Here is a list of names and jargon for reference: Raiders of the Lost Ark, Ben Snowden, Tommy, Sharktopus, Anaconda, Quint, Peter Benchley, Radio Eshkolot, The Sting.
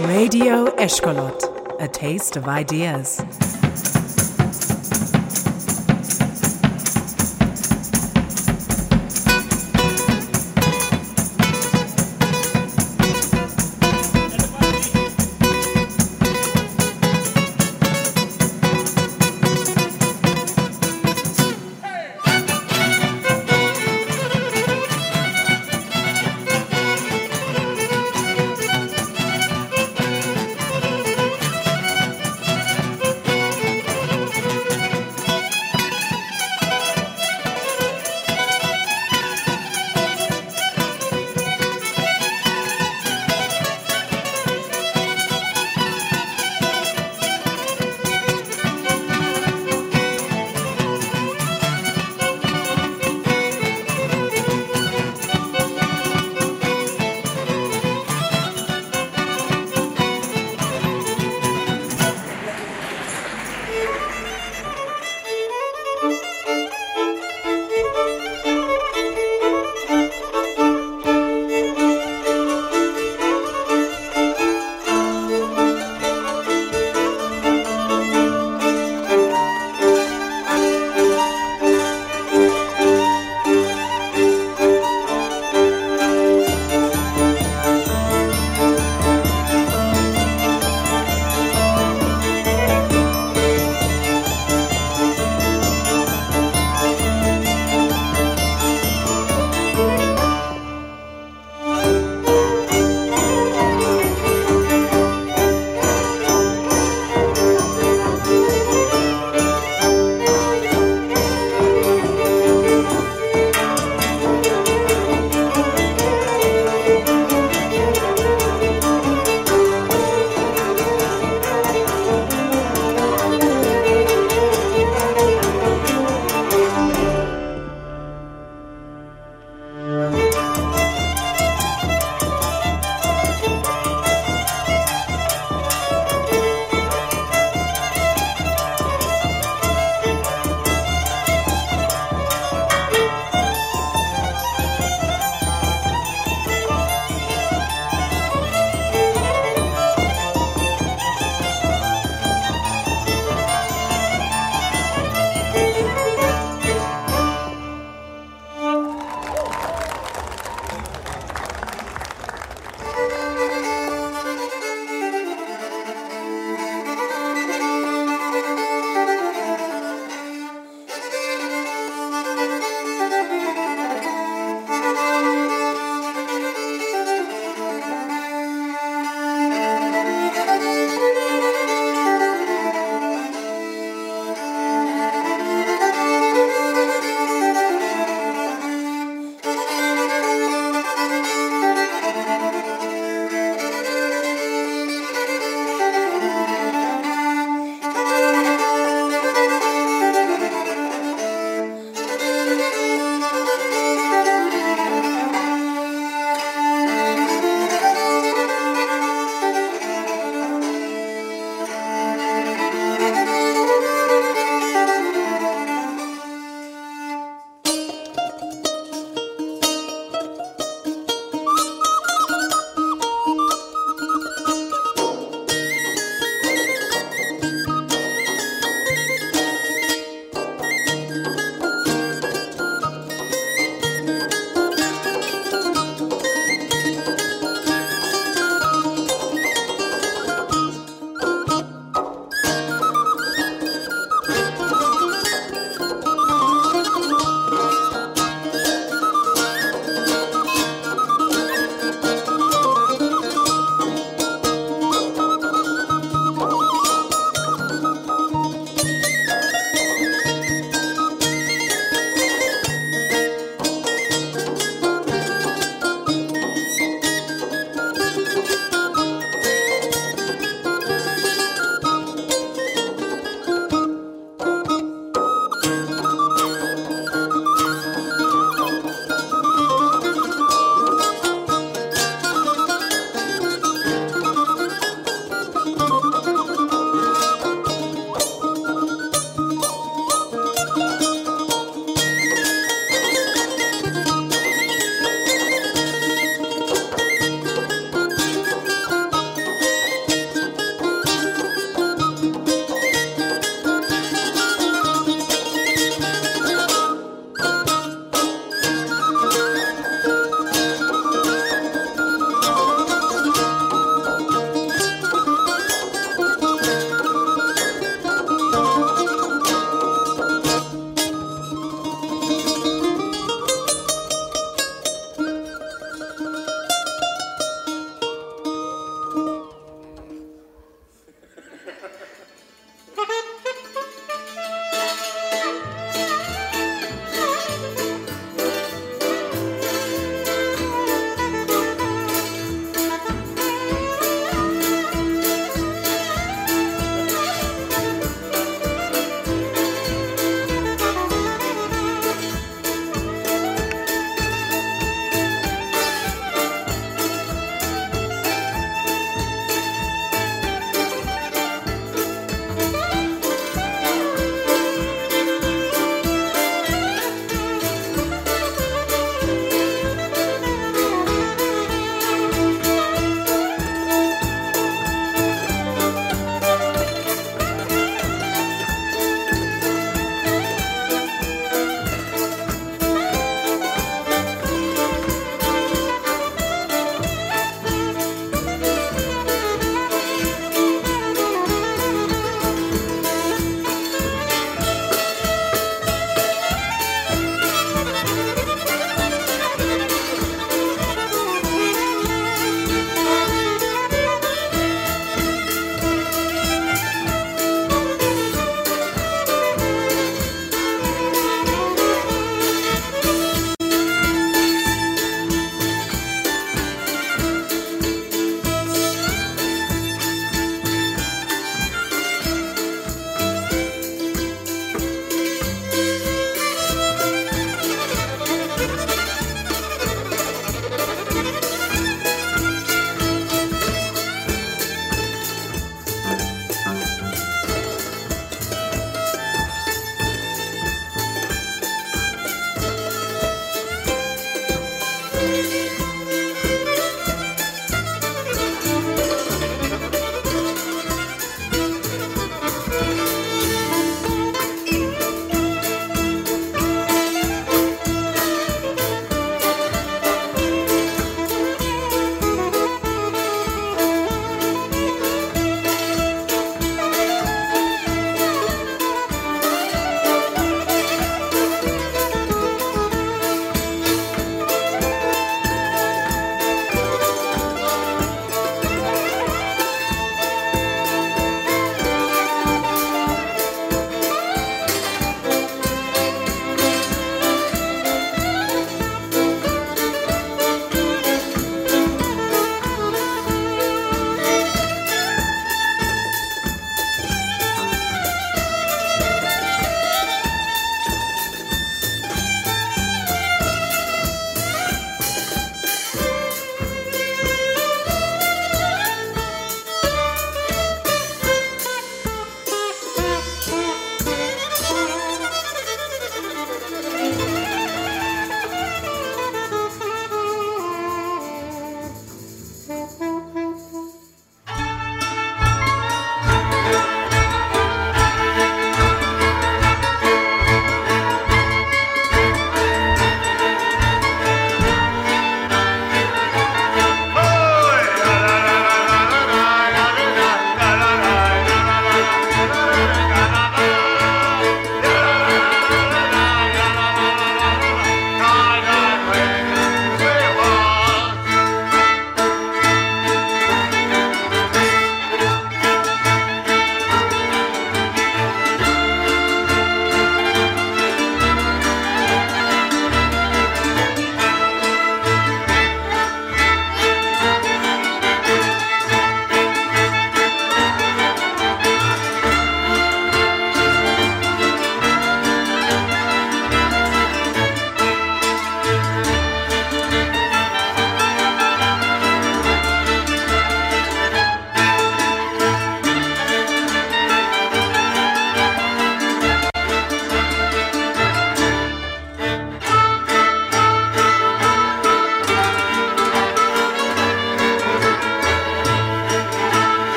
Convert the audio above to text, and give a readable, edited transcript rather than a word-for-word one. Radio Eshkolot, a taste of ideas.